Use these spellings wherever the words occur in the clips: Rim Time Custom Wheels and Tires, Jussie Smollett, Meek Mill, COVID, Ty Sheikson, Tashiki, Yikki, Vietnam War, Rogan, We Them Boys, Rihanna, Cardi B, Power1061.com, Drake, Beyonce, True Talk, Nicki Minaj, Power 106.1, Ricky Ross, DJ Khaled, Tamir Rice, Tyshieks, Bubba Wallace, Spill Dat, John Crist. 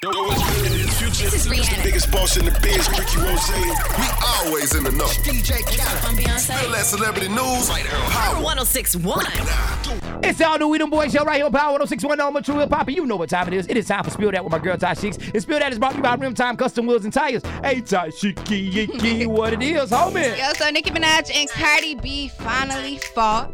Yo, it's Future. This is Rihanna. The biggest boss in the biz, Ricky Ross. We always in the know. DJ Khaled. I'm Beyonce. Real that celebrity news. Right here on Power 106.1. It's all new We Them Boys show right here on Power 106.1. I'm a true hip hopper. You know what time it is. It is time for Spill That with my girl Tyshieks. And Spill That is brought to you by Rim Time Custom Wheels and Tires. Hey, Tashiki, Yikki, what it is, homie. Yo, so Nicki Minaj and Cardi B finally fought.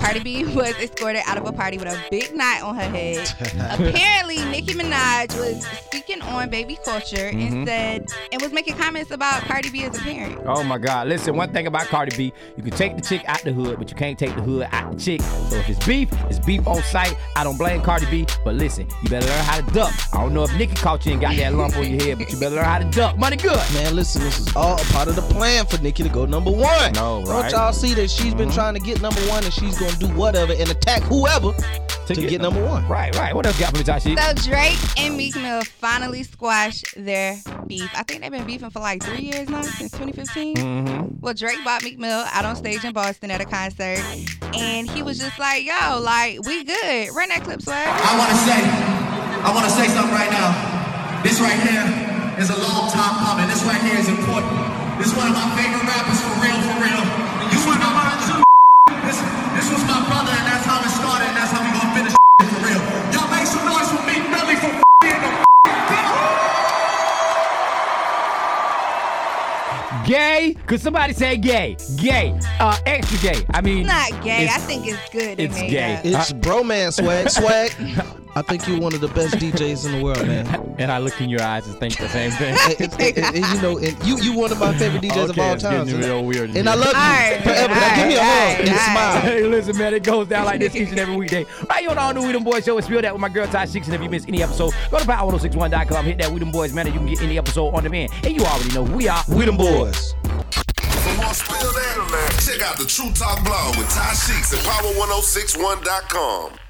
Cardi B was escorted out of a party with a big knot on her head. Apparently, Nicki Minaj was speaking on baby culture and said, and was making comments about Cardi B as a parent. Oh my God. Listen, one thing about Cardi B, you can take the chick out the hood, but you can't take the hood out the chick. So if it's beef on sight. I don't blame Cardi B, but listen, you better learn how to duck. I don't know if Nicki caught you and got that lump on your head, but you better learn how to duck. Money good. Man, listen, this is all a part of the plan for Nicki to go number one. No, right? Don't y'all see that she's been trying to get number one and she's going do whatever and attack whoever to get number one. Right. What else got for me, Tashi? So Drake and Meek Mill finally squashed their beef. I think they've been beefing for like 3 years now, since 2015. Well, Drake bought Meek Mill out on stage in Boston at a concert, and he was just like, yo, like, we good. Run that clip, Swag. I want to say something right now. This right here is a long time coming. This right here is important. This is one of my favorite rappers for real. You want to learn too? This was my brother, and that's how it started, and that's how we gonna finish for real. Y'all make some noise for Meek Mill for the gay. Could somebody say gay? Gay. Extra gay. I mean, it's not gay. I think it's good. It's gay. It's bromance, swag. I think you're one of the best DJs in the world, man. And I look in your eyes and think the same thing. and you one of my favorite DJs of all time. Real weird, and I love you forever. Now give me a hug and smile. Hey, listen, man, it goes down like this each and every weekday. Right here on all new We Them Boys show. It's Spill That with my girl Ty Sheikson. If you miss any episode, go to Power1061.com. Hit that We Them Boys banner. You can get any episode on demand. And you already know we are We Them Boys. For more Spill That, check out the True Talk blog with Ty Sheikson at Power1061.com.